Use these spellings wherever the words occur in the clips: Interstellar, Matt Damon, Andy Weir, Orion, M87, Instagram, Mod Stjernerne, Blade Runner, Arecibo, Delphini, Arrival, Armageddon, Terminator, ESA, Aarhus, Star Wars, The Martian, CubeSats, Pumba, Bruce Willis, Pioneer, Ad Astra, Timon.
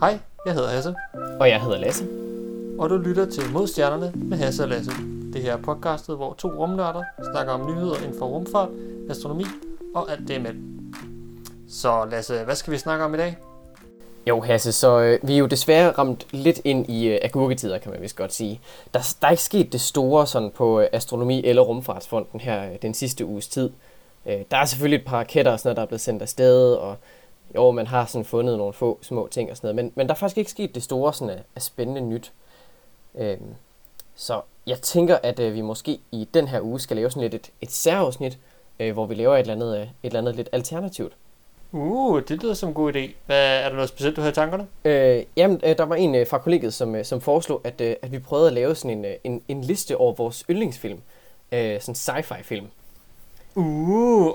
Hej, jeg hedder Hasse. Og jeg hedder Lasse. Og du lytter til Mod Stjernerne med Hasse og Lasse. Det her er podcastet, hvor to rumnørder snakker om nyheder inden for rumfart, astronomi og alt det imellem. Så Lasse, hvad skal vi snakke om i dag? Jo Hasse, så vi er jo desværre ramt lidt ind i agurketider, kan man vist godt sige. Der er ikke sket det store sådan på astronomi- eller rumfartsfronten her den sidste uges tid. Der er selvfølgelig et par raketter og sådan noget, der er blevet sendt afsted, og jo, man har sådan fundet nogle få små ting og sådan noget, men der er faktisk ikke sket det store sådan af spændende nyt. Så jeg tænker, at vi måske i den her uge skal lave sådan lidt et særafsnit, hvor vi laver et eller andet lidt alternativt. Det lyder som en god idé. Hvad, er der noget specielt, du havde i tankerne? Jamen, der var en fra kollegiet, som foreslog, at vi prøvede at lave sådan en liste over vores yndlingsfilm. Sådan en sci-fi-film.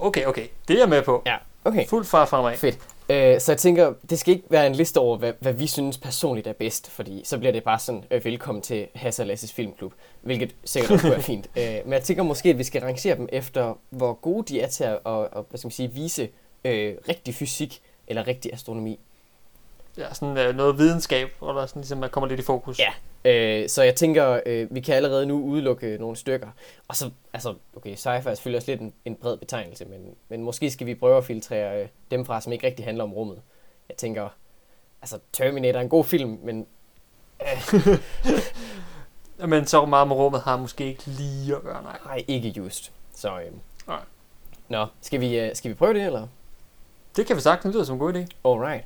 Okay. Det er jeg med på. Ja, okay. Fuldt far fra mig. Fedt. Så jeg tænker, det skal ikke være en liste over, hvad vi synes personligt er bedst, fordi så bliver det bare sådan, velkommen til Hasse og Lasses Filmklub, hvilket sikkert også er fint. Men jeg tænker måske, at vi skal rangere dem efter, hvor gode de er til at hvad skal man sige, vise rigtig fysik eller rigtig astronomi. Ja, sådan noget videnskab, hvor der sådan, ligesom, man kommer lidt i fokus. Ja, så jeg tænker, vi kan allerede nu udelukke nogle stykker. Og så, altså, okay, sci-fi er selvfølgelig også lidt en bred betegnelse, men måske skal vi prøve at filtrere dem fra, som ikke rigtig handler om rummet. Jeg tænker, altså, Terminator er en god film, men... men så meget med rummet har måske ikke lige at gøre, nej. Nej, ikke just. Så, nej. Nå, skal vi prøve det, eller...? Det kan vi sagtens, det lyder som en god idé. Alright.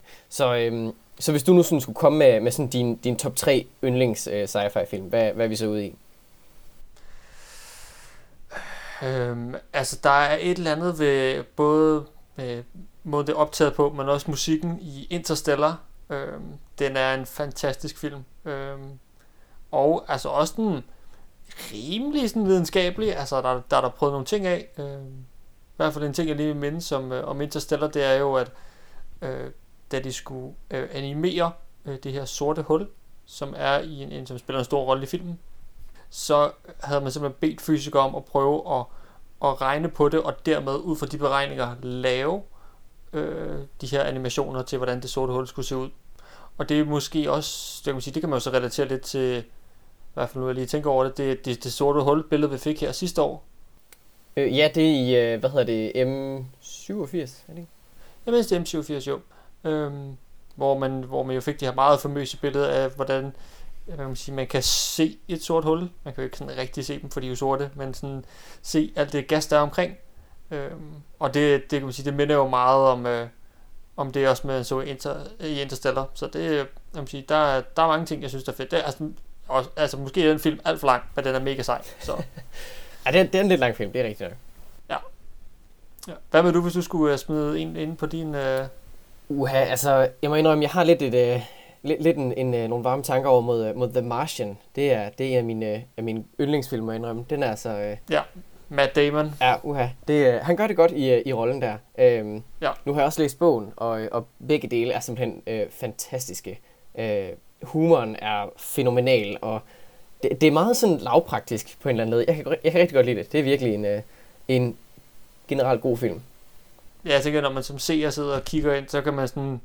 Så hvis du nu sådan skulle komme med sådan din top 3 yndlings sci-fi-film, hvad er vi så ude i? Altså, der er et eller andet ved både måden det er optaget på, men også musikken i Interstellar. Den er en fantastisk film. Og altså også den rimelig sådan videnskabelig. Altså, der er prøvet nogle ting af... I hvert fald en ting, jeg lige vil minde om Interstellar, det er jo, at da de skulle animere det her sorte hul, som spiller en stor rolle i filmen, så havde man simpelthen bedt fysikere om at prøve at regne på det, og dermed ud fra de beregninger lave de her animationer til, hvordan det sorte hul skulle se ud. Og det er måske også, det kan man jo så relatere lidt til, i hvert fald nu jeg lige tænker over det sorte hul billede, vi fik her sidste år. Ja, det er i, M87, er det ikke? Jeg ved, det er M87, jo. Hvor man jo fik det her meget famøse billede af, hvordan man kan se et sort hul. Man kan jo ikke sådan rigtig se dem, for de er jo sorte, men sådan se alt det gas, der er omkring. Og det kan man sige, det minder jo meget om det også, man så i Interstellar. Så det, der er mange ting, jeg synes, der er fedt. Altså, måske er den film alt for lang, men den er mega sej, så... Ja, det er en lidt lang film, det er rigtigt nok. Ja. Hvad med du, hvis du skulle smide en ind på din... altså, jeg må indrømme, jeg har lidt nogle varme tanker over mod The Martian. Det er min yndlingsfilm, må jeg indrømme. Den er altså... Ja, Matt Damon. Ja, han gør det godt i rollen der. Nu har jeg også læst bogen, og begge dele er simpelthen fantastiske. Humoren er fænomenal, og... Det er meget sådan lavpraktisk på en eller anden måde. Jeg kan rigtig godt lide det. Det er virkelig en generelt god film. Ja, jeg tænker, når man som seer sidder og kigger ind, så kan man sådan...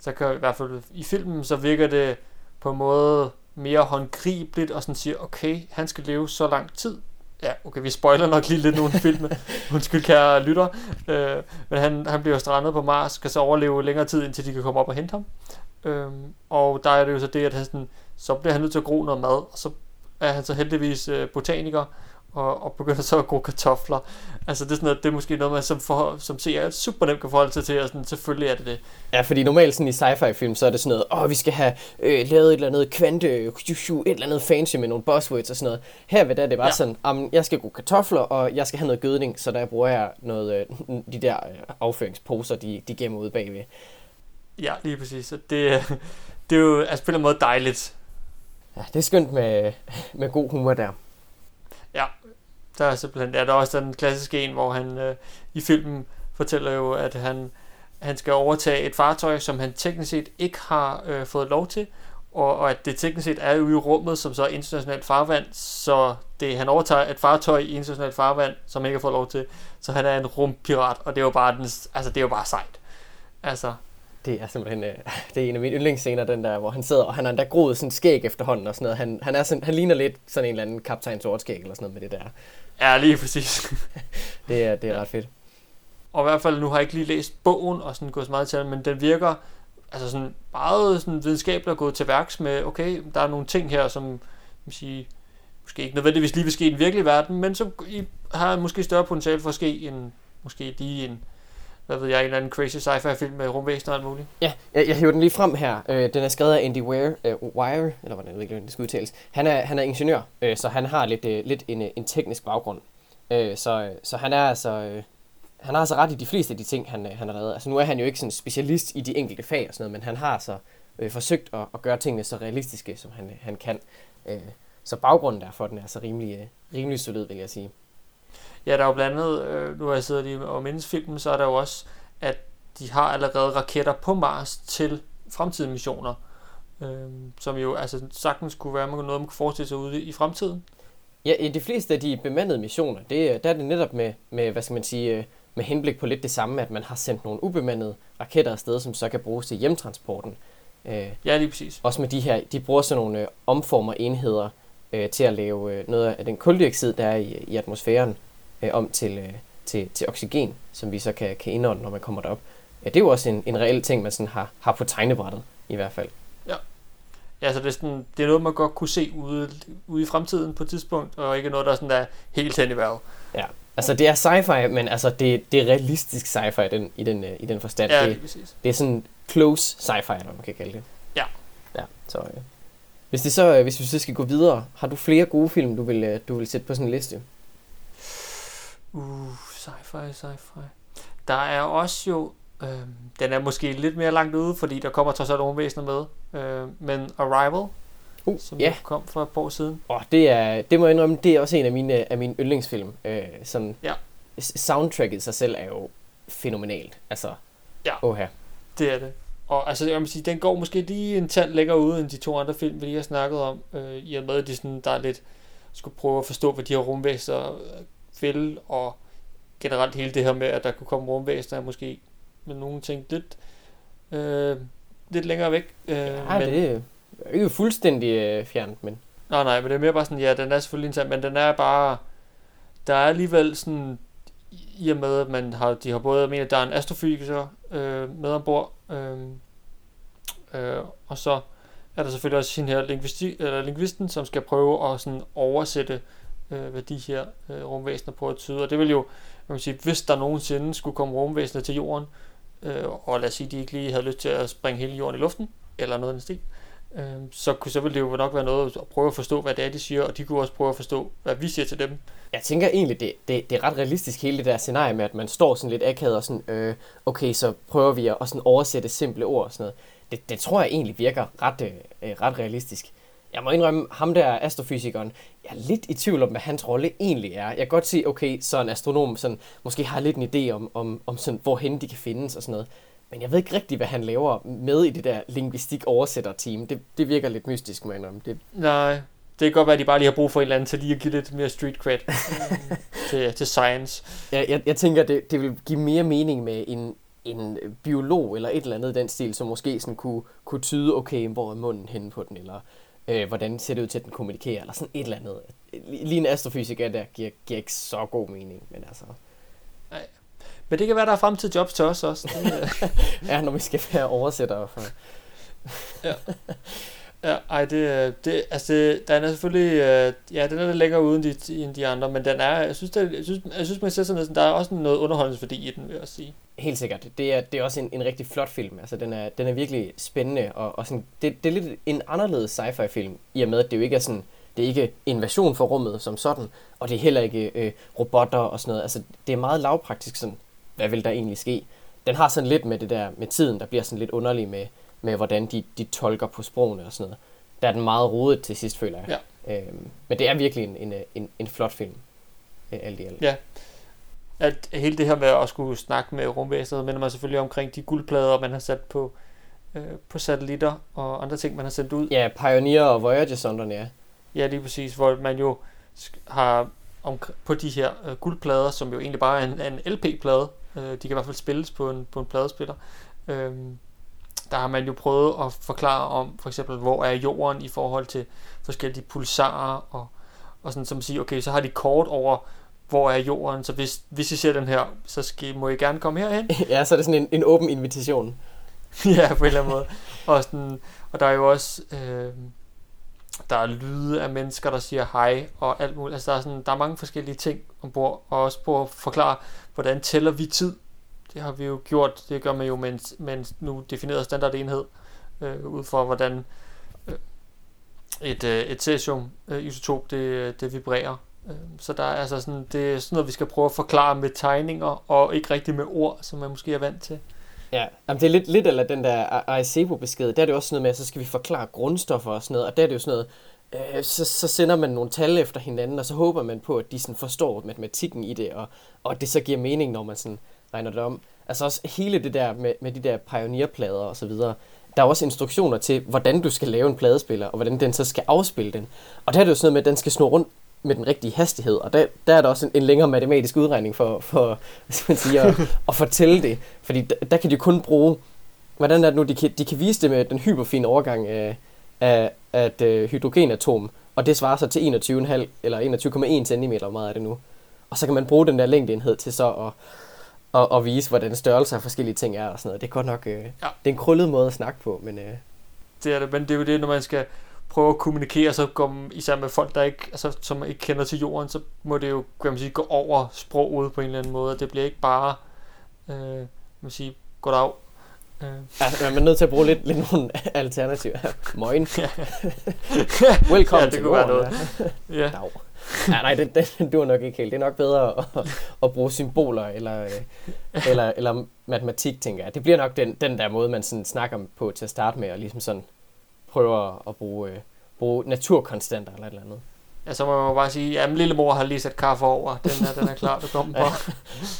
Så kan i hvert fald i filmen, så virker det på en måde mere håndgribeligt, og sådan siger, okay, han skal leve så lang tid. Ja, okay, vi spoiler nok lige lidt nogle film. Undskyld, kære lytter. Men han bliver strandet på Mars, skal så overleve længere tid, indtil de kan komme op og hente ham. Og der er det jo så det, at han sådan... Så bliver han nødt til at gro noget mad, og så... er han så heldigvis botaniker og begynder så at gro kartofler. Altså det er sådan noget, det er måske noget man som seer super nemt kan forholde sig til, og sådan, selvfølgelig er det. Ja, fordi normalt sådan i sci-fi film så er det sådan noget, vi skal have lavet et eller andet kvante, et eller andet fancy med nogle buzzwords og sådan noget. Her ved det er det bare sådan, jeg skal gro kartofler, og jeg skal have noget gødning, så der bruger jeg noget de der afføringsposer, de gemmer ude bagved. Ja, lige præcis. Så det er jo altså på en måde dejligt. Ja, det er skønt med god humor der. Ja, der er simpelthen der er også den klassiske en, hvor han i filmen fortæller jo, at han skal overtage et fartøj, som han teknisk set ikke har fået lov til, og at det teknisk set er ude i rummet, som så er internationalt farvand, så han overtager et fartøj i internationalt farvand, som han ikke har fået lov til, så han er en rumpirat, og det er jo bare, det er jo bare sejt. Altså. Det er simpelthen, det er en af mine yndlingsscener, den der, hvor han sidder, og han har endda groet sådan skæg efterhånden og sådan noget. Han er sådan, han ligner lidt sådan en eller anden kaptajn sortskæg eller sådan noget med det der. Ja, lige præcis. det er ret fedt. Og i hvert fald, nu har jeg ikke lige læst bogen og sådan gået så meget til den, men den virker altså sådan meget sådan videnskabeligt at gå til værks med, okay, der er nogle ting her, som måske ikke nødvendigvis lige vil ske i den virkelige verden, men som har måske større potentiale for at ske end måske lige en, hvad ved jeg, en eller anden crazy sci-fi film med rumvæsener og alt muligt. Ja, jeg hiver den lige frem her. Den er skrevet af Andy Weir, eller hvordan det skal udtales. Han er ingeniør, så han har lidt en teknisk baggrund. Så han er altså... Han har altså ret i de fleste af de ting, han har lavet. Altså nu er han jo ikke sådan specialist i de enkelte fag og sådan noget, men han har altså forsøgt at gøre tingene så realistiske, som han kan. Så baggrunden derfor, den er så rimelig solid, vil jeg sige. Ja, der er jo blandt andet, nu har jeg siddet lige og mindes filmen, så er der jo også, at de har allerede raketter på Mars til fremtidige missioner, som jo altså sagtens kunne være noget, man kunne forestille sig ude i fremtiden. Ja, i de fleste af de bemandede missioner, der er det netop med, hvad skal man sige, med henblik på lidt det samme, at man har sendt nogle ubemandede raketter afsted, som så kan bruges til hjemtransporten. Ja, lige præcis. Også med de her, de bruger sådan nogle omformer enheder til at lave noget af den kuldioxid, der er i atmosfæren, om til oxygen, som vi så kan indånde, når man kommer derop. Det er jo også en reel ting, man sådan har på tegnebrættet, i hvert fald. Ja, altså det er noget, man godt kunne se ude i fremtiden på et tidspunkt, og ikke noget, der sådan er helt hen i vejret. Ja. Altså det er sci-fi, men altså det er realistisk sci-fi i den forstand. Ja, det er sådan close sci-fi, eller man kan kalde det. Ja. Ja, så hvis vi så skal gå videre, har du flere gode film, du vil sætte på sådan en liste? Sci-fi. Der er også jo den er måske lidt mere langt ude, fordi der kommer trods alt nogle væsener med, men Arrival. Som yeah. kom for et par år siden. Det må jeg indrømme, det er også en af mine yndlingsfilm. Soundtracket sig selv er jo fænomenalt. Altså, ja, det er det. Og altså, jeg må sige, den går måske lige en tand længere ude end de to andre film, vi lige har snakket om. I og med, at de sådan, der er lidt skulle prøve at forstå, hvad de her rumvæsener vil, og generelt hele det her med, at der kunne komme rumvæsener måske med nogle ting lidt længere væk. Det er jo fuldstændig fjernet, men... Nej, men det er mere bare sådan, ja, den er selvfølgelig interessant, men den er bare... Der er alligevel sådan... I og med, at de har både... Jeg mener, der er en astrofysiker med ombord, og så er der selvfølgelig også hende her lingvisten, som skal prøve at sådan oversætte, hvad de her rumvæsener prøver at tyde. Og det vil jo, man kan sige, hvis der nogensinde skulle komme rumvæsener til jorden, og lad os sige, de ikke lige havde lyst til at springe hele jorden i luften, eller noget af den stil, så ville det jo nok være noget at prøve at forstå, hvad det er, de siger, og de kunne også prøve at forstå, hvad vi siger til dem. Jeg tænker egentlig, det er ret realistisk, hele det der scenarie med, at man står sådan lidt akavet og sådan, okay, så prøver vi at sådan oversætte simple ord og sådan noget. Det tror jeg egentlig virker ret realistisk. Jeg må indrømme, ham der astrofysikeren, jeg er lidt i tvivl om, hvad hans rolle egentlig er. Jeg kan godt sige, okay, så en astronom sådan, måske har lidt en idé om sådan, hvorhenne de kan findes og sådan noget. Men jeg ved ikke rigtigt, hvad han laver med i det der lingvistik-oversætter-team. Det virker lidt mystisk, mener jeg. Nej, det kan godt være, at de bare lige har brug for en eller anden til lige at give lidt mere street cred til science. Ja, jeg tænker, det vil give mere mening med en biolog eller et eller andet den stil, som måske sådan kunne tyde, okay, hvor er munden henne på den, eller hvordan ser det ud til, at den kommunikerer, eller sådan et eller andet. Lige en astrofysiker der giver ikke så god mening, men altså... Nej. Men det kan være, der er fremtidige jobs til os også. Ja, når vi skal være oversættere. Ja. Ja, ej, den er selvfølgelig... Ja, den er lidt længere uden end de andre, men den er... Jeg synes man ser sådan noget, der er også noget underholdningsværdi i den, vil jeg sige. Helt sikkert. Det er også en rigtig flot film. Altså, den er virkelig spændende, og sådan, det er lidt en anderledes sci-fi-film, i og med, at det jo ikke er sådan... Det er ikke invasion for rummet som sådan, og det er heller ikke robotter og sådan noget. Altså, det er meget lavpraktisk sådan, hvad vil der egentlig ske? Den har sådan lidt med det der, med tiden, der bliver sådan lidt underlig med hvordan de tolker på sprogene og sådan noget. Der er den meget rodet til sidst, føler jeg. Ja. Men det er virkelig en flot film, alt i alt. Ja. At hele det her med at skulle snakke med rumvæsenet, minder man selvfølgelig omkring de guldplader, man har sat på satellitter og andre ting, man har sendt ud. Ja, Pioneer og Voyager-sonderne, ja. Ja, lige præcis, hvor man jo har på de her guldplader, som jo egentlig bare er en LP-plade. De kan i hvert fald spilles på en pladespiller. Der har man jo prøvet at forklare om, for eksempel, hvor er jorden i forhold til forskellige pulsarer, og sådan som siger, okay, så har de kort over, hvor er jorden, så hvis I ser den her, så må I gerne komme herhen. Ja, så er det sådan en åben invitation. Ja, på en eller anden måde. Og der er jo også, der er lyde af mennesker, der siger hej, og alt muligt. Altså, der er mange forskellige ting ombord, og også på at forklare, hvordan tæller vi tid. Det har vi jo gjort, det gør man jo med en nu defineret standardenhed, ud fra hvordan et cesium-isotop det vibrerer. Så der er altså sådan, det er sådan noget, vi skal prøve at forklare med tegninger, og ikke rigtig med ord, som man måske er vant til. Ja, jamen det er lidt eller den der Arecibo-besked, der er det også sådan noget med, at så skal vi forklare grundstoffer og sådan noget, og der er det jo sådan noget, så sender man nogle tal efter hinanden, og så håber man på, at de sådan forstår matematikken i det, og det så giver mening, når man sådan regner det om. Altså også hele det der med de der pioneerplader og så videre, der er også instruktioner til, hvordan du skal lave en pladespiller, og hvordan den så skal afspille den. Og der er det jo sådan noget med, at den skal snurre rundt med den rigtige hastighed, og der er der også en længere matematisk udregning for hvis man siger, at fortælle det. Fordi der kan de kun bruge, hvordan er det nu, de kan vise det med den hyperfine overgang af et hydrogenatom, og det svarer så til 21,5 eller 21,1 centimeter, hvor meget er det nu. Og så kan man bruge den der længdeenhed til så at vise, hvordan størrelser af forskellige ting er og sådan noget. Det er godt nok, det er en krøllet måde at snakke på, men... Det er det, men det er jo det, når man skal prøve at kommunikere, så går især med folk, der ikke, altså, som ikke kender til jorden, så må det jo, kan man sige, gå over sproget på en eller anden måde. Det bliver ikke bare, kan man sige, goddag. Altså, man er nødt til at bruge lidt nogle alternativer. Moin. Velkommen til jorden. Ja. Dag. Ja, nej, den duer nok ikke helt. Det er nok bedre at bruge symboler eller matematik, tænker jeg. Det bliver nok den der måde, man sådan snakker på til at starte med, og ligesom sådan prøver at bruge naturkonstanter eller et eller andet. Ja, så må man bare sige, at lillemor har lige sat kaffe over. Den er klar, du kommer på.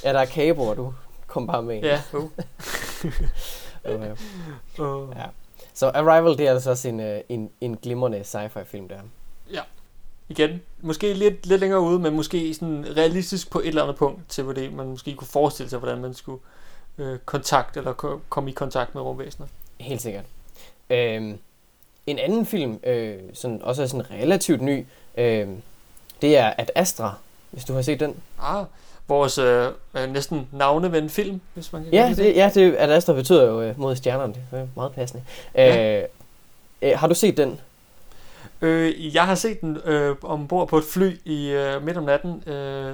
Ja, der er kagebord, du kom bare med. Ja, ja. Så Arrival, det er altså også en glimrende sci-fi film der. Ja. Igen, måske lidt længere ude, men måske sådan realistisk på et eller andet punkt, til hvordan man måske kunne forestille sig, hvordan man skulle komme i kontakt med rumvæsener. Helt sikkert. En anden film, sådan, også er sådan relativt ny, det er Ad Astra, hvis du har set den. Ah, vores næsten navneven film, hvis man kan lide det. Ja, Ad Astra betyder jo mod stjernerne, det er meget passende. Har du set den? Jeg har set den ombord på et fly i midt om natten,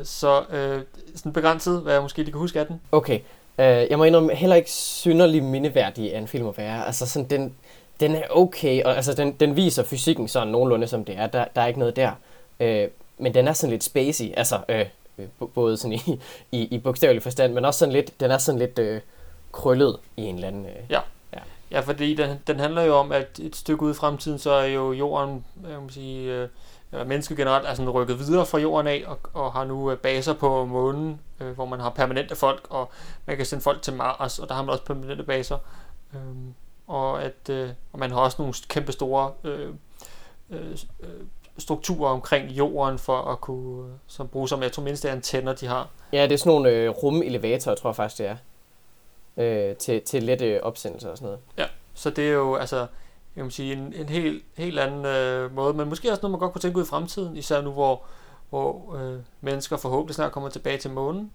så sådan begrænset, hvad jeg måske lige kan huske af den. Okay, jeg må indrømme, heller ikke synderlig mindeværdig af en film at være. Altså sådan, den er okay, og altså den viser fysikken sådan nogenlunde som det er. Der er ikke noget der, men den er sådan lidt spacey, altså både sådan i bogstavelig forstand, men også sådan lidt, den er sådan lidt krøllet i en eller anden. Ja, fordi den handler jo om, at et stykke ude i fremtiden, så er jo jorden, jeg må sige, mennesket generelt er sådan rykket videre fra jorden af, og har nu baser på månen, hvor man har permanente folk, og man kan sende folk til Mars, og der har man også permanente baser. Og man har også nogle kæmpe store strukturer omkring jorden, for at kunne som bruge som, jeg tror mindst det er antenner, de har. Ja, det er sådan nogle rumelevatorer, tror jeg faktisk det er. Til lette opsendelser og sådan noget. Ja, så det er jo altså, jeg må sige, en helt anden måde, men måske også noget, man godt kunne tænke ud i fremtiden, især nu, hvor mennesker forhåbentlig snart kommer tilbage til månen.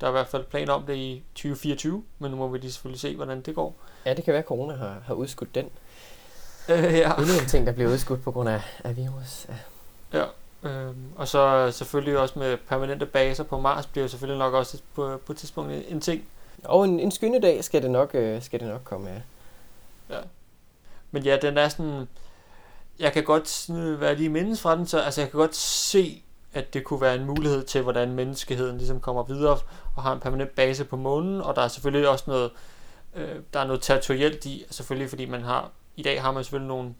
Der er i hvert fald planer om det i 2024, men nu må vi lige selvfølgelig se, hvordan det går. Ja, det kan være, at corona har udskudt den. Ja. Uden ting, der bliver udskudt på grund af virus. Ja. Og så selvfølgelig også med permanente baser på Mars, bliver selvfølgelig nok også på et tidspunkt en ting. Og en skønne dag skal det nok, komme af. Ja. Men ja, den er sådan... Jeg kan godt være lige mindes fra den, så altså, jeg kan godt se, at det kunne være en mulighed til, hvordan menneskeheden ligesom kommer videre og har en permanent base på månen. Og der er selvfølgelig også noget... der er noget territorielt i, selvfølgelig, fordi man har... I dag har man selvfølgelig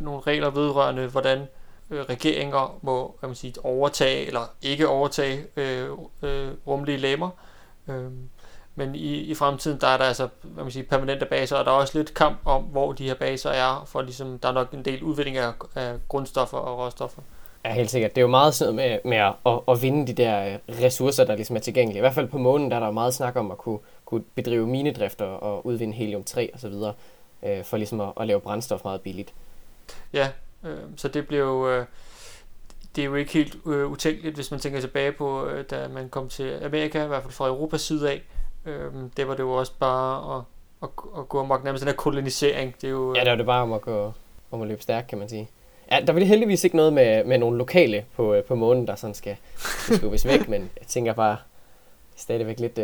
nogle regler vedrørende, hvordan regeringer må, hvad man siger, overtage eller ikke overtage rumlige legemer. Men i fremtiden, der er der altså, hvad man siger, permanente baser, og der er også lidt kamp om, hvor de her baser er, for ligesom, der er nok en del udvinding af grundstoffer og råstoffer. Ja, helt sikkert. Det er jo meget sådan noget med at vinde de der ressourcer, der ligesom er tilgængelige. I hvert fald på månen, der er der meget snak om at kunne bedrive minedrift og udvinde helium-3 og så videre, for ligesom at lave brændstof meget billigt. Ja, så det bliver jo... Det er jo ikke helt utænkeligt, hvis man tænker tilbage på, da man kom til Amerika, i hvert fald fra Europas side af. Der var det jo også bare at gå amok, nærmest den her kolonisering. Det er jo, ja, der var det bare om at løbe stærkt, kan man sige. Ja, der var det heldigvis ikke noget med nogle lokale på månen, der sådan skal skubbes væk, men jeg tænker bare stadigvæk lidt...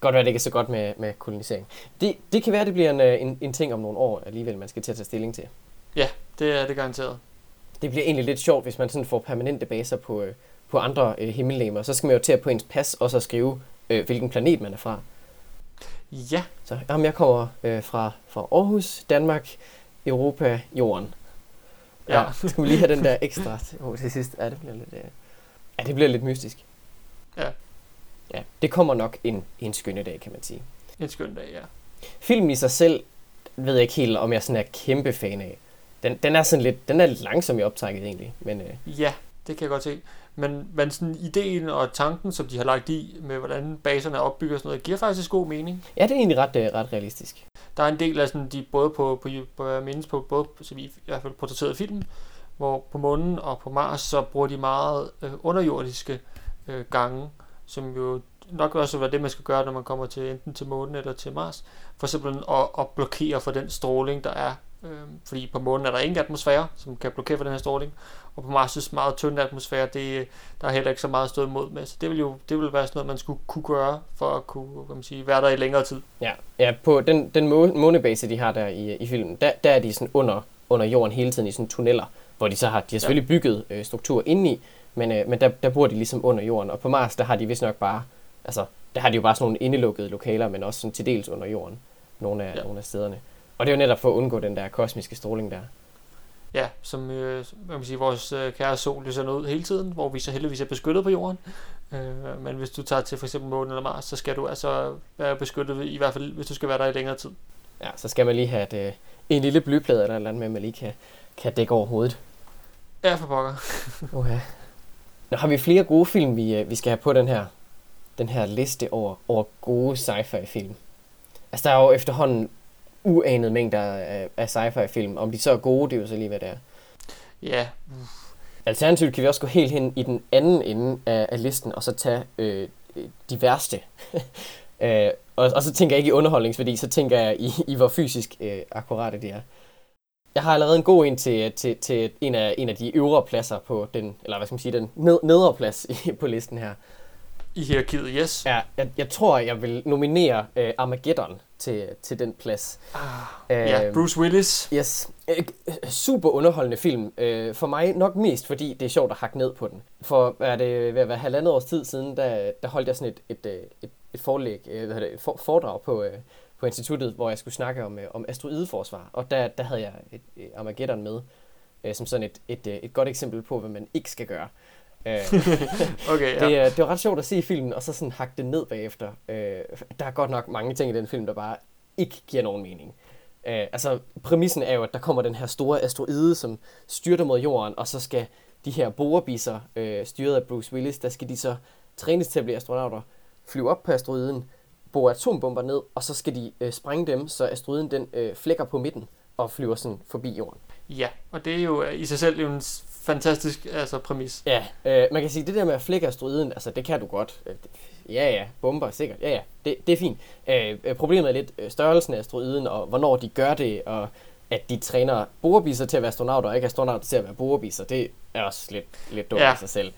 godt være, det ikke er så godt med kolonisering. Det kan være, det bliver en ting om nogle år alligevel, man skal til at tage stilling til. Ja, det er det garanteret. Det bliver egentlig lidt sjovt, hvis man sådan får permanente baser på andre himmellegemer. Så skal man jo til at på ens pas og så skrive, hvilken planet man er fra. Ja. Så jeg kommer fra Aarhus, Danmark, Europa, Jorden. Ja. Så skal vi lige have den der ekstra til sidst. Ja, det bliver lidt, mystisk. Ja. Ja, det kommer nok en skønne dag, kan man sige. En skønne dag, ja. Filmen i sig selv ved jeg ikke helt, om jeg sådan er kæmpe fan af. Den er sådan lidt, den er lidt langsom i optrækket egentlig, men... Ja, det kan jeg godt se. Men sådan ideen og tanken, som de har lagt i med, hvordan baserne er opbygget og sådan noget, giver faktisk god mening. Ja, det er egentlig ret realistisk. Der er en del af sådan, de både på som i hvert fald portrætterede film, hvor på månen og på Mars, så bruger de meget underjordiske gange, som jo nok også var det, man skal gøre, når man kommer til enten til månen eller til Mars, for simpelthen at blokere for den stråling, der er. Fordi på månen er der ingen atmosfære, som kan blokere for den her stråling, og på Mars' meget tynd atmosfære, der er heller ikke så meget stød imod med, så det ville være sådan noget, man skulle kunne gøre for at kunne, kan man sige, være der i længere tid. Ja, på den månebase, de har der i filmen, der er de sådan under jorden hele tiden i sådan tunneller, hvor de så har selvfølgelig bygget strukturer indeni, men der bor de ligesom under jorden, og på Mars, der har de vist nok bare, altså der har de jo bare sådan nogle indelukkede lokaler, men også sådan til dels under jorden, nogle af stederne. Og det er jo netop for at undgå den der kosmiske stråling der. Ja, som man kan sige, vores kære sol lyser ud hele tiden, hvor vi så heldigvis er beskyttet på jorden. Men hvis du tager til for eksempel månen eller Mars, så skal du altså være beskyttet, i hvert fald hvis du skal være der i længere tid. Ja, så skal man lige have en lille blyplade eller et eller andet med, man lige kan dække over hovedet. Ja, for pokker. Okay. Nå, har vi flere gode film, vi skal have på den her liste over gode sci-fi film? Altså, der er jo efterhånden uanede mængder af sci-fi-film. Om de så er gode, det er jo så lige, hvad det er. Ja. Alternativt kan vi også gå helt hen i den anden ende af listen, og så tage de værste. og så tænker jeg ikke i underholdningsværdi, så tænker jeg i hvor fysisk akkurate det er. Jeg har allerede en god en til en af de øvre pladser på den, eller hvad skal man sige, den nedre plads på listen her. I hierarkiet, yes. Ja, jeg tror, jeg vil nominere Armageddon til den plads. Bruce Willis. Yes. Super underholdende film. For mig nok mest, fordi det er sjovt at hakke ned på den. For er det ved at være 1,5 års tid siden, der holdt jeg sådan et forelæg, foredrag på instituttet, hvor jeg skulle snakke om asteroideforsvar. Og der havde jeg et Armageddon med, som sådan et godt eksempel på, hvad man ikke skal gøre. Okay, ja. Det var ret sjovt at se filmen, og så sådan hakke det ned bagefter. Der er godt nok mange ting i den film, der bare ikke giver nogen mening. Altså, præmissen er jo, at der kommer den her store asteroide, som styrter mod jorden, og så skal de her borebisser, styret af Bruce Willis, der skal de så trænes til at blive astronauter, flyve op på asteroiden, bore atombomber ned, og så skal de sprænge dem, så asteroiden den flækker på midten og flyver sådan forbi jorden. Ja, og det er jo i sig selv en fantastisk altså, præmis. Ja, man kan sige, at det der med at flække asteroiden, altså det kan du godt. Ja, bomber sikkert. Ja, det er fint. Problemet er lidt størrelsen af asteroiden, og hvornår de gør det, og at de træner borebisser til at være astronauter, og ikke astronauter til at være borebisser. Det er også lidt dumt i sig selv.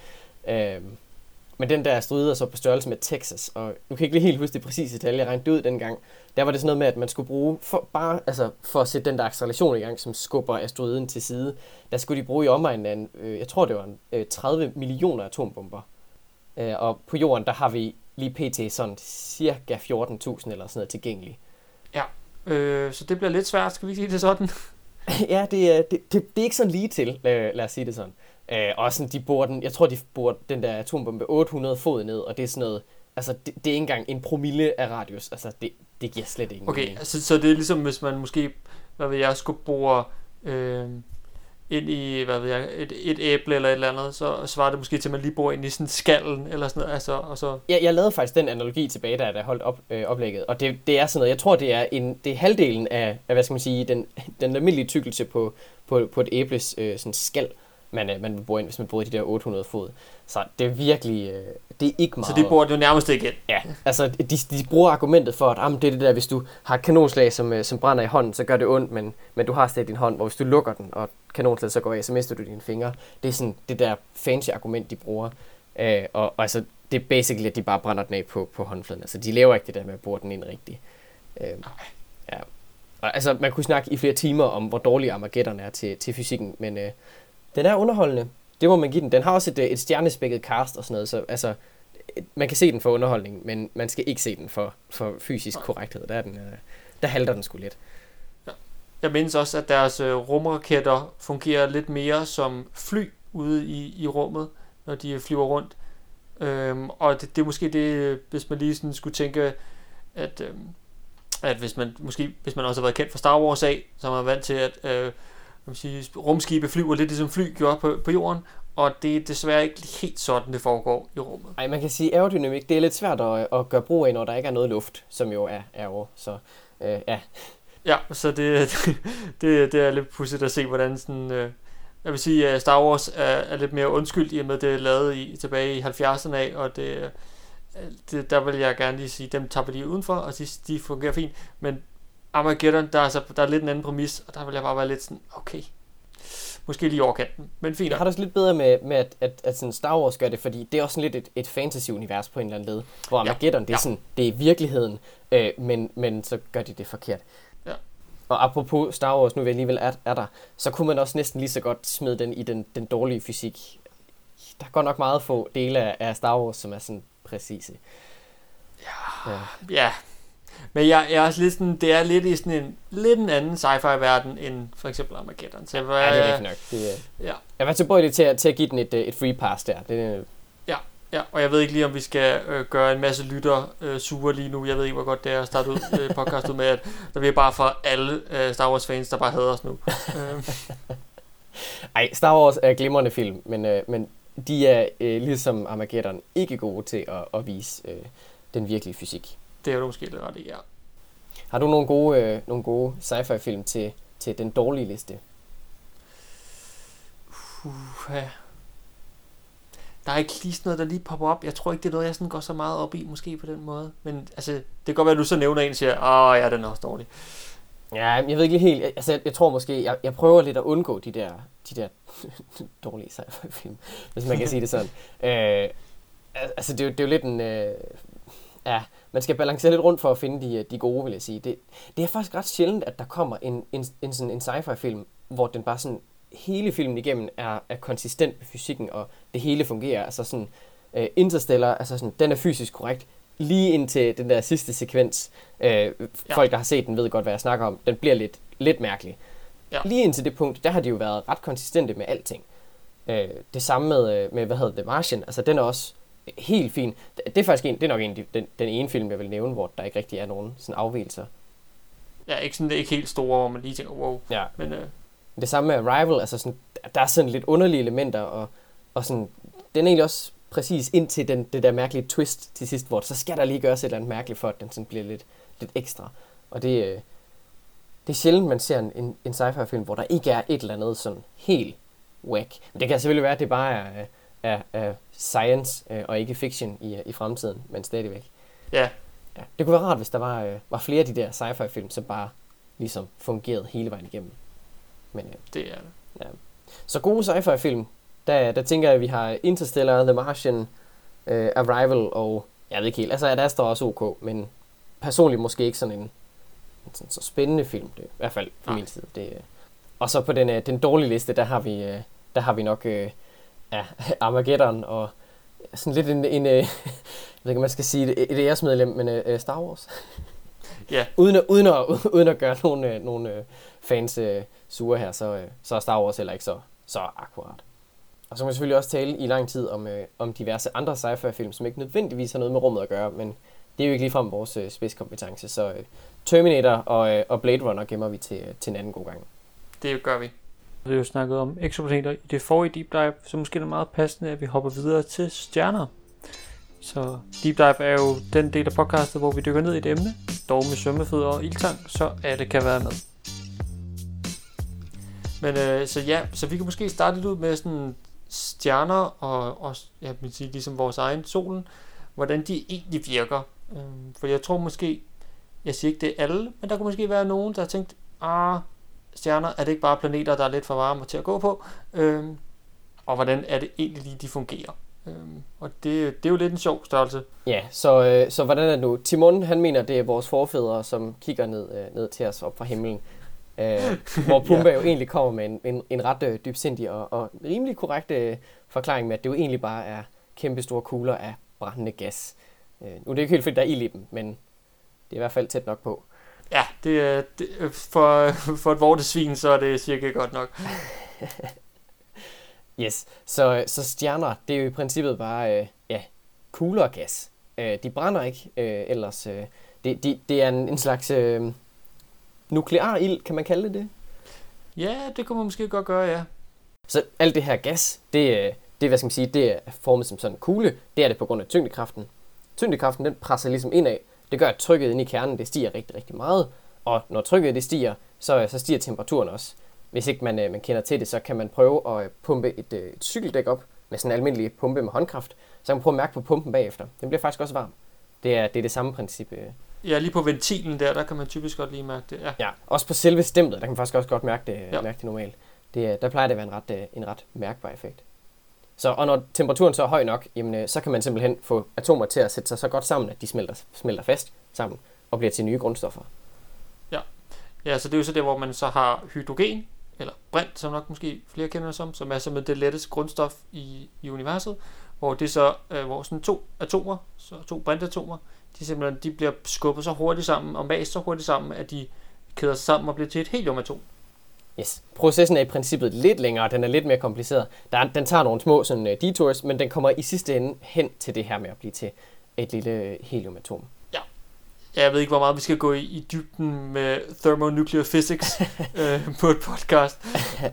Men den der asteroide er så på størrelse med Texas, og nu kan jeg ikke helt huske det præcise tal, jeg regnede ud dengang. Der var det sådan noget med, at man skulle bruge, for at sætte den der acceleration i gang, som skubber asteroiden til side, der skulle de bruge i omegnen af, jeg tror det var 30 millioner atombomber. Og på jorden, der har vi lige pt. Sådan cirka 14.000 eller sådan noget tilgængeligt. Ja, så det bliver lidt svært, skal vi sige det sådan? Ja, det er ikke sådan lige til, lad os sige det sådan. Og sådan, de borer den der atombombe 800 fod ned, og det er sådan noget, altså det er ikke engang en promille af radius, altså det giver slet ingen mening. Okay, altså, så det er ligesom, hvis man måske, skulle bore ind i, hvad ved jeg, et æble eller et eller andet, så svarer det måske til, at man lige bor ind i sådan skallen, eller sådan noget, altså, og så... Jeg lavede faktisk den analogi tilbage, da jeg holdt oplægget, og det er sådan noget, jeg tror, det er halvdelen af hvad skal man sige, den almindelige tykkelse på et æbles sådan skal, man vil bor ind, hvis man bor i de der 800 fod. Så det er virkelig, det er ikke meget... Så de bor det jo nærmest igen. Ja, altså, de bruger argumentet for, at det er det der, hvis du har et kanonslag, som brænder i hånden, så gør det ondt, men du har stadig din hånd, hvor hvis du lukker den, og kanonslaget så går af, så mister du dine fingre. Det er sådan det der fancy argument, de bruger. Og altså, det er basically, at de bare brænder den af på håndfladen. Altså, de laver ikke det der med at bore den ind rigtigt. Ja. Og, altså, man kunne snakke i flere timer om, hvor dårlige Armageddon er til fysikken, men... Den er underholdende. Det må man give den. Den har også et stjernespækket cast og sådan noget, så altså, man kan se den for underholdning, men man skal ikke se den for fysisk korrekthed. Der halter den sgu lidt. Ja. Jeg mindes også, at deres rumraketter fungerer lidt mere som fly ude i rummet, når de flyver rundt. Og det er måske det, hvis man lige sådan skulle tænke, at hvis man også har været kendt for Star Wars af, så er man vant til, at... rumskibe flyver lidt ligesom fly gjorde på jorden, og det er desværre ikke helt sådan, det foregår i rummet. Nej, man kan sige, at aerodynamik, det er lidt svært at gøre brug af, når der ikke er noget luft, som jo er aero, så ja. Ja, så det er lidt pudsigt at se, hvordan sådan... jeg vil sige, at Star Wars er lidt mere undskyldt, i og med det er lavet tilbage i 70'erne af, og det der vil jeg gerne lige sige, at dem tapper lige udenfor, og de fungerer fint, men Armageddon, der er lidt en anden præmis, og der vil jeg bare være lidt sådan, okay, måske lige overkanten, men fint. Jeg har det også lidt bedre med at sådan Star Wars gør det, fordi det er også sådan lidt et fantasy-univers på en eller anden led, hvor Armageddon, det er sådan, det er virkeligheden, men så gør de det forkert. Ja. Og apropos Star Wars, nu vi alligevel er der, så kunne man også næsten lige så godt smide den i den dårlige fysik. Der er godt nok meget få dele af Star Wars, som er sådan præcise. Ja. Men jeg er også lidt sådan, det er lidt i sådan en lidt en anden sci-fi-verden end for eksempel Armageddon. Så det er rigtigt nok. Jeg var tilbøjelig til at give den et free pass der. Ja, og jeg ved ikke lige, om vi skal gøre en masse lytter sure lige nu. Jeg ved ikke, hvor godt det er at starte ud, podcastet med, at der bliver bare for alle Star Wars-fans, der bare hader os nu. Ej, Star Wars er glimrende film, men de er ligesom Armageddon ikke gode til at vise den virkelige fysik. Det er jo måske lidt ret i, ja. Har du nogle gode sci-fi-film til den dårlige liste? Der er ikke lige sådan noget, der lige popper op. Jeg tror ikke, det er noget, jeg sådan går så meget op i, måske på den måde. Men altså, det kan godt være, at du så nævner en og siger, ja, den er også dårlig. Ja, jeg ved ikke helt. Altså, jeg tror måske, jeg prøver lidt at undgå de der dårlige sci-fi-film, hvis man kan sige det sådan. Altså, det er jo lidt en... Ja, man skal balancere lidt rundt for at finde de gode, vil jeg sige. Det er faktisk ret sjældent, at der kommer en sci-fi-film, hvor den bare sådan hele filmen igennem er konsistent med fysikken, og det hele fungerer. Altså sådan Interstellar, altså sådan, den er fysisk korrekt, lige indtil den der sidste sekvens. Folk, der har set den, ved godt, hvad jeg snakker om. Den bliver lidt mærkelig. Ja. Lige indtil det punkt, der har de jo været ret konsistente med alting. Det samme med The Martian, altså den er også... Helt fint. Det er faktisk den ene film, jeg vil nævne, hvor der ikke rigtig er nogen sådan afvigelser. Ja, ikke sådan, det er ikke helt store, hvor man lige tænker, wow. Ja. Men, det samme med Arrival, altså sådan, der er sådan lidt underlige elementer, og sådan, den er egentlig også præcis indtil det der mærkelige twist til sidst, hvor så skal der lige gøres et eller andet mærkeligt, for at den sådan bliver lidt ekstra. Og det er sjældent, man ser en sci-fi-film, hvor der ikke er et eller andet sådan helt whack. Men det kan selvfølgelig være, at det bare er... af science og ikke fiction i fremtiden, men stadigvæk. Yeah. Ja. Det kunne være rart, hvis der var flere af de der sci-fi-film, som bare ligesom fungerede hele vejen igennem. Men, det er det. Ja. Så gode sci-fi-film, der tænker jeg, at vi har Interstellar, The Martian, Arrival og jeg ved ikke helt, altså Ad Astra også OK, men personligt måske ikke sådan en sådan så spændende film, det, i hvert fald for min tid. Og så på den dårlige liste, der har vi nok... Ja, Armageddon og sådan lidt en jeg ved ikke, man skal sige et æresmedlem, men Star Wars. Ja. Uden at gøre nogle fans sure her, så er Star Wars heller ikke så akkurat. Og så kan man selvfølgelig også tale i lang tid om diverse andre sci-fi-film, som ikke nødvendigvis har noget med rummet at gøre, men det er jo ikke ligefrem vores spidskompetence, så Terminator og Blade Runner gemmer vi til en anden god gang. Det gør vi. Vi har jo snakket om eksoplaneter i det forrige Deep Dive, så måske er det meget passende, at vi hopper videre til stjerner. Så Deep Dive er jo den del af podcastet, hvor vi dykker ned i et emne, dog med svømmefødder og ildtang, så alle kan være med. Men så vi kan måske starte lidt ud med sådan stjerner og jeg vil sige, ligesom vores egen solen, hvordan de egentlig virker. For jeg tror måske, jeg siger ikke det er alle, men der kunne måske være nogen, der har tænkt, stjerner, er det ikke bare planeter, der er lidt for varme til at gå på? Og hvordan er det egentlig lige, de fungerer? Og det er jo lidt en sjov størrelse. Ja, så hvordan er det nu? Timon, han mener, det er vores forfædre, som kigger ned til os op fra himlen. Hvor Pumba jo egentlig kommer med en ret dybsindig og rimelig korrekt forklaring med, at det jo egentlig bare er kæmpe store kugler af brændende gas. Nu er det ikke helt fedt, der er ild i dem, men det er i hvert fald tæt nok på. Ja, det for et vortesvin, så er det cirka godt nok. Yes, så stjerner, det er jo i princippet bare kugler og gas. De brænder ikke, ellers det er en slags nuklear ild, kan man kalde det? Ja, det kunne man måske godt gøre, ja. Så alt det her gas, det hvad skal man sige, det er formet som sådan en kugle. Det er det på grund af tyngdekraften. Tyngdekraften, den presser ligesom indad. Det gør, at trykket inde i kernen, det stiger rigtig, rigtig meget. Og når trykket det stiger, så stiger temperaturen også. Hvis ikke man kender til det, så kan man prøve at pumpe et cykeldæk op med sådan en almindelig pumpe med håndkraft. Så kan man prøve at mærke på pumpen bagefter. Den bliver faktisk også varm. Det er det samme princip. Ja, lige på ventilen der kan man typisk godt lige mærke det. Ja, også på selve stemmet, der kan man faktisk også godt mærke det, mærke det normalt. Der plejer det at være en ret mærkbar effekt. Så, og når temperaturen så er høj nok, jamen, så kan man simpelthen få atomer til at sætte sig så godt sammen, at de smelter fast sammen og bliver til nye grundstoffer. Ja, så det er jo så der, hvor man så har hydrogen, eller brint, som nok måske flere kender som er simpelthen det letteste grundstof i universet, hvor det så, hvor sådan to brintatomer, de bliver skubbet så hurtigt sammen og mast så hurtigt sammen, at de kæder sammen og bliver til et heliumatom. Yes. Processen er i princippet lidt længere, den er lidt mere kompliceret. Den tager nogle små sådan, detours, men den kommer i sidste ende hen til det her med at blive til et lille heliumatom. Ja, jeg ved ikke, hvor meget vi skal gå i dybden med thermonuclear physics på et podcast.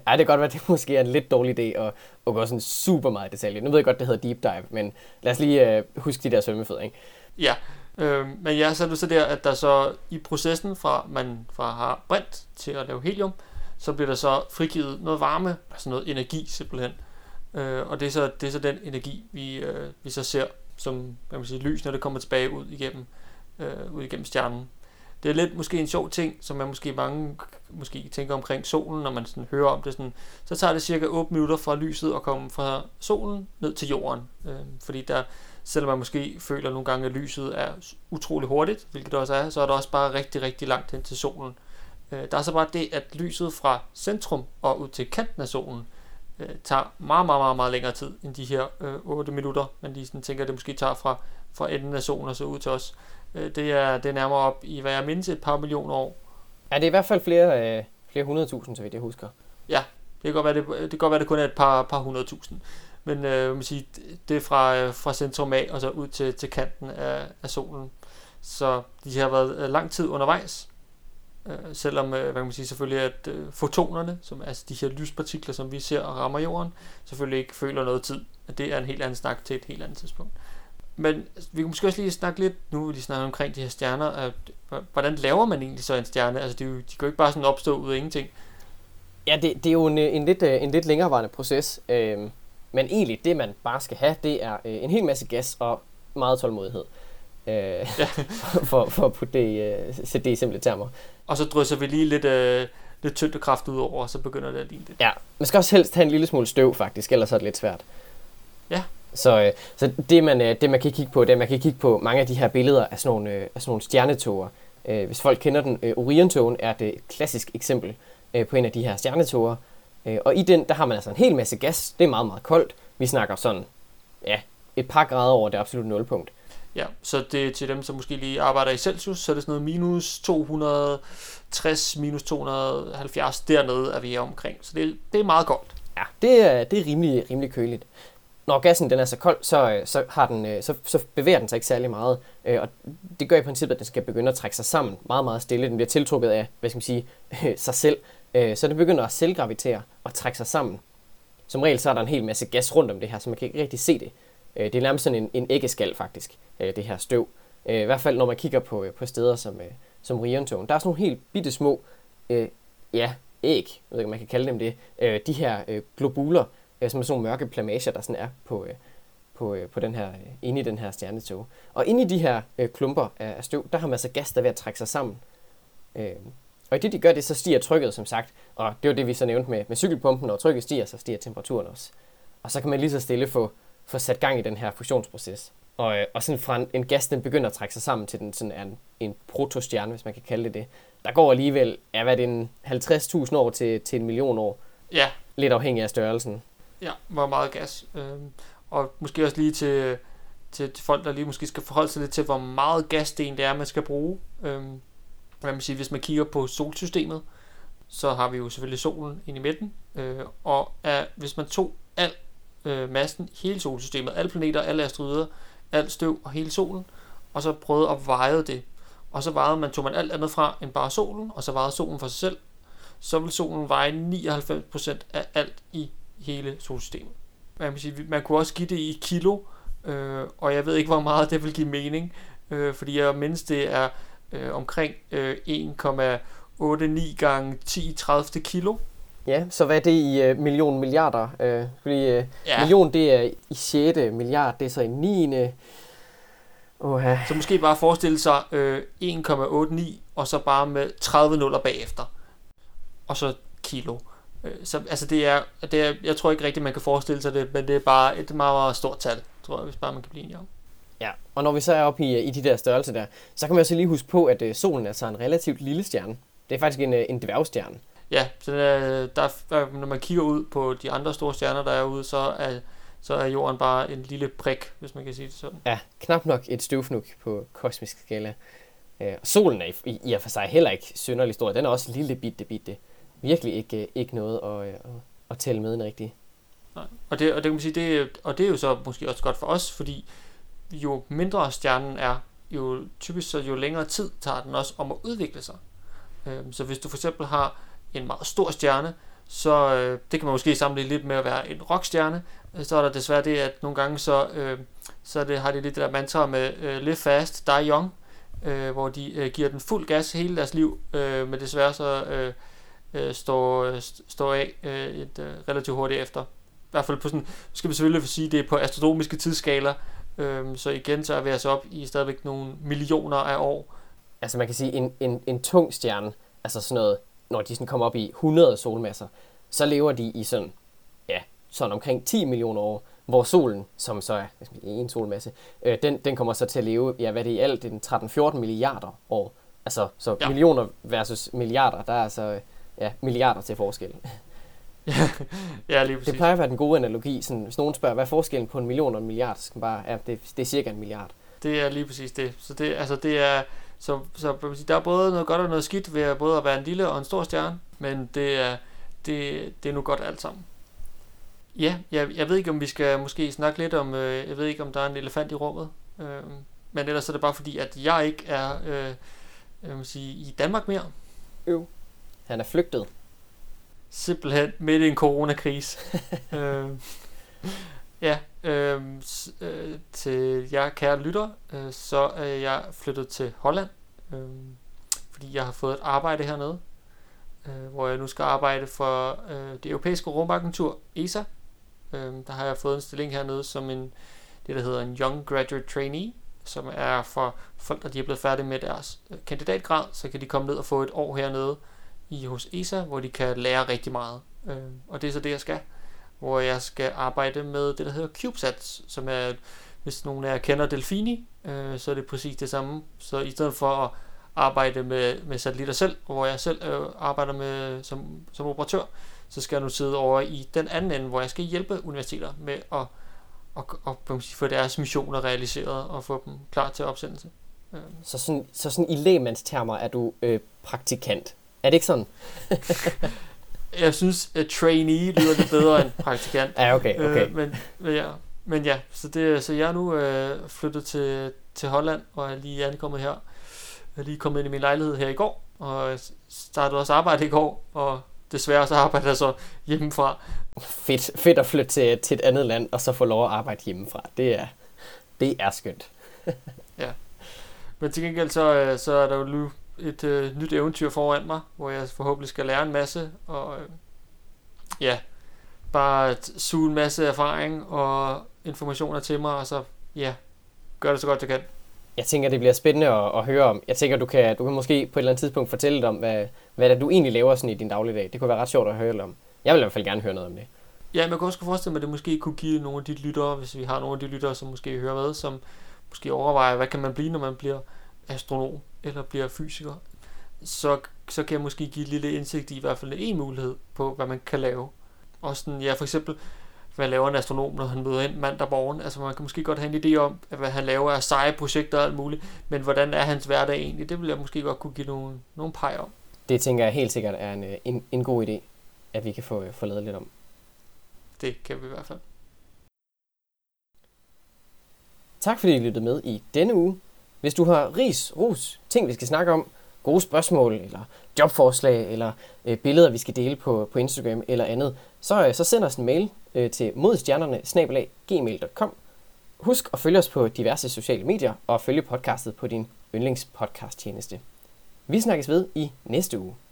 Ej, det kan godt være, det måske er en lidt dårlig idé at gå sådan super meget i detalje. Nu ved jeg godt, det hedder deep dive, men lad os lige huske de der svømmefødder, ikke? Ja, men ja, så er det så der, at der så i processen fra har brint til at lave helium, så bliver der så frigivet noget varme, altså noget energi simpelthen. Og det er så den energi, vi så ser som lys, når det kommer tilbage ud igennem stjernen. Det er lidt måske en sjov ting, som man mange tænker omkring solen, når man sådan hører om det. Sådan, så tager det cirka 8 minutter fra lyset at komme fra solen ned til jorden. Fordi der, selvom man måske føler nogle gange, at lyset er utrolig hurtigt, hvilket det også er, så er der også bare rigtig, rigtig langt hen til solen. Der er så bare det, at lyset fra centrum og ud til kanten af solen tager meget, meget, meget, meget længere tid end de her 8 minutter. Man lige sådan tænker, at det måske tager fra enden af solen og så ud til os. Det er nærmere op i, hvad jeg mindes, et par millioner år. Ja, det er i hvert fald flere 100.000, så vidt jeg husker. Ja, det kan godt være, det kun er et par 100.000. Men man sige, det er fra centrum af og så ud til kanten af solen. Så de har været lang tid undervejs. Selvom, hvad kan man sige, selvfølgelig at fotonerne, som altså de her lyspartikler, som vi ser og rammer jorden, selvfølgelig ikke føler noget tid. Det er en helt anden snak til et helt andet tidspunkt. Men vi kan måske også lige snakke lidt, nu vil de snakke omkring de her stjerner, hvordan laver man egentlig så en stjerne? Altså de kan jo ikke bare sådan opstå ud af ingenting. Ja, det er jo en lidt længerevarende proces, men egentlig det man bare skal have, det er en hel masse gas og meget tålmodighed. For at putte det i simple termer. Og så drysser vi lige lidt tyngdekraft ud over, og så begynder det at ligne det. Ja, man skal også helst have en lille smule støv faktisk, ellers er det lidt svært. Ja. Så det man kan kigge på, mange af de her billeder af sådan nogle stjernetoger. Hvis folk kender den, Orion-togen er det et klassisk eksempel på en af de her stjernetoger. Og i den, der har man altså en hel masse gas. Det er meget, meget koldt. Vi snakker sådan, ja, et par grader over det absolutte nulpunkt. Ja, så det er til dem, som måske lige arbejder i Celsius, så er det sådan noget minus 260, minus 270, dernede er vi omkring. Så det er meget koldt. Ja, det er rimelig køligt. Når gassen den er så kold, så bevæger den sig ikke særlig meget. Og det gør i princippet, at den skal begynde at trække sig sammen meget, meget stille. Den bliver tiltrukket af, hvad skal man sige, sig selv. Så det begynder at selvgravitere og trække sig sammen. Som regel så er der en hel masse gas rundt om det her, så man kan ikke rigtig se det. Det er nærmest sådan en æggeskal faktisk, det her støv. I hvert fald når man kigger på steder som Orion-tågen. Der er sådan nogle helt bitte små æg, jeg ved ikke, man kan kalde dem det. De her globuler, som er sådan nogle mørke plamager, der sådan er på den her, inde i den her stjernetåge. Og inde i de her klumper af støv, der har man så gas, der er ved at trække sig sammen. Og i det, de gør det, så stiger trykket, som sagt. Og det var det, vi så nævnte med cykelpumpen. Når trykket stiger, så stiger temperaturen også. Og så kan man lige så stille få sat gang i den her fusionsproces. Og sådan fra en gas, den begynder at trække sig sammen til den sådan er en protostjerne, hvis man kan kalde det. Der går alligevel, hvad det en 50.000 år til 1 million år. Ja. Lidt afhængig af størrelsen. Ja, hvor meget gas. Og måske også lige til folk, der lige måske skal forholde sig lidt til, hvor meget gassten det er, man skal bruge. Hvis man kigger på solsystemet, så har vi jo selvfølgelig solen ind i midten, og hvis man tog al massen, hele solsystemet, alle planeter, alle asteroider, alt støv og hele solen, og så prøvede at veje det, og så tog man alt andet fra end bare solen, og så vejede solen for sig selv, så ville solen veje 99% af alt i hele solsystemet. Man kunne også give det i kilo, og jeg ved ikke, hvor meget det vil give mening, fordi jeg mindes, det er omkring 1,89 gange 10-30 kilo. Ja, så hvad er det i million milliarder? Fordi million, det er i 6. milliard, det er så i 9. Så måske bare forestille sig 1,89 og så bare med 30 nuller bagefter. Og så kilo. Så altså det er, jeg tror ikke rigtigt, man kan forestille sig det, men det er bare et meget, meget stort tal, tror jeg, hvis bare man kan blive enig om. Ja, og når vi så er oppe i de der størrelser der, så kan man også lige huske på, at solen er så en relativt lille stjerne. Det er faktisk en dværgstjerne. Ja, så der, når man kigger ud på de andre store stjerner, der er ude, så er jorden bare en lille prik, hvis man kan sige det sådan. Ja, knap nok et støvfnug på kosmisk skala. Solen er i og for sig heller ikke synderlig stor. Den er også lille bitte. Virkelig ikke noget at tælle med en rigtig. Nej, og det kan man sige, det er jo så måske også godt for os, fordi jo mindre stjernen er, jo typisk så jo længere tid tager den også om at udvikle sig. Så hvis du for eksempel har en meget stor stjerne, så det kan man måske sammenligne lidt med at være en rockstjerne, så er der desværre det, at nogle gange så har det lidt det der mantra med live fast, die young, hvor de giver den fuld gas hele deres liv, men desværre så står af relativt hurtigt efter. I hvert fald på sådan, skal man selvfølgelig sige, det er på astronomiske tidsskaler, så igen så er vi altså op i stadigvæk nogle millioner af år. Altså man kan sige, en tung stjerne, altså sådan noget, når de sådan kommer op i 100 solmasser, så lever de i sådan omkring 10 millioner år, hvor solen, som så er en solmasse, den kommer så til at leve, det er 13-14 milliarder år. Altså så millioner versus milliarder, der er altså milliarder til forskel. Ja, lige præcis. Det plejer at være den gode analogi, sådan, hvis nogen spørger, hvad er forskellen på en million og en milliard, så bare, det er cirka en milliard. Det er lige præcis det. Så det, altså det er, så der er både noget godt og noget skidt ved både at være en lille og en stor stjerne, men det er nu godt alt sammen. Ja, jeg ved ikke, om vi skal måske snakke lidt om, jeg ved ikke, om der er en elefant i rummet, men ellers er det bare fordi, at jeg ikke er i Danmark mere. Jo, han er flygtet. Simpelthen midt i en coronakrise. Til jer kære lytter, så er jeg flyttet til Holland, fordi jeg har fået et arbejde hernede, hvor jeg nu skal arbejde for det europæiske rumagentur, ESA. Der har jeg fået en stilling hernede som det der hedder en Young Graduate Trainee, som er for folk, der er blevet færdige med deres kandidatgrad, så kan de komme ned og få et år hernede hos ESA, hvor de kan lære rigtig meget. Og det er så det, jeg skal. Hvor jeg skal arbejde med det, der hedder CubeSats, som er, hvis nogen af jer kender Delphini, så er det præcis det samme. Så i stedet for at arbejde med satellitter selv, hvor jeg selv arbejder med som operatør, så skal jeg nu sidde over i den anden ende, hvor jeg skal hjælpe universiteter med at få deres missioner realiseret og få dem klar til opsendelse. Så sådan i lægmandstermer er du praktikant. Er det ikke sådan? Jeg synes, at trainee lyder lidt bedre end praktikant. Ja, okay. Men så jeg er nu flyttet til Holland, og er lige ankommet her. Jeg er lige kommet ind i min lejlighed her i går, og startede også arbejde i går, og desværre så arbejder jeg så hjemmefra. Fedt at flytte til et andet land, og så få lov at arbejde hjemmefra. Det er skønt. Ja. Men til gengæld så er der jo nu et nyt eventyr foran mig, hvor jeg forhåbentlig skal lære en masse, og bare suge en masse erfaring og informationer til mig, og så gør det så godt jeg kan. Jeg tænker, det bliver spændende at høre om. Jeg tænker, du kan måske på et eller andet tidspunkt fortælle lidt om, hvad det er, du egentlig laver sådan i din dagligdag. Det kunne være ret sjovt at høre om. Jeg vil i hvert fald gerne høre noget om det. Ja, man kan også forestille mig, at det måske kunne give nogle af de lyttere, hvis vi har nogle af de lyttere, som måske hører med, som måske overvejer, hvad kan man blive, når man bliver astronom eller bliver fysiker. Så kan jeg måske give et lille indsigt i hvert fald en mulighed på, hvad man kan lave. Og sådan, for eksempel, hvad laver en astronom, når han møder ind mandag morgen? Altså, man kan måske godt have en idé om, hvad han laver af seje projekter og alt muligt, men hvordan er hans hverdag egentlig? Det vil jeg måske godt kunne give nogle pej om. Det tænker jeg helt sikkert er en god idé, at vi kan få lavet lidt om. Det kan vi i hvert fald. Tak fordi I lyttede med i denne uge. Hvis du har ris, ros, ting vi skal snakke om, gode spørgsmål, eller jobforslag, eller billeder, vi skal dele på Instagram eller andet, så send os en mail til modstjernerne@gmail.com. Husk at følge os på diverse sociale medier, og følge podcastet på din yndlingspodcast-tjeneste. Vi snakkes ved i næste uge.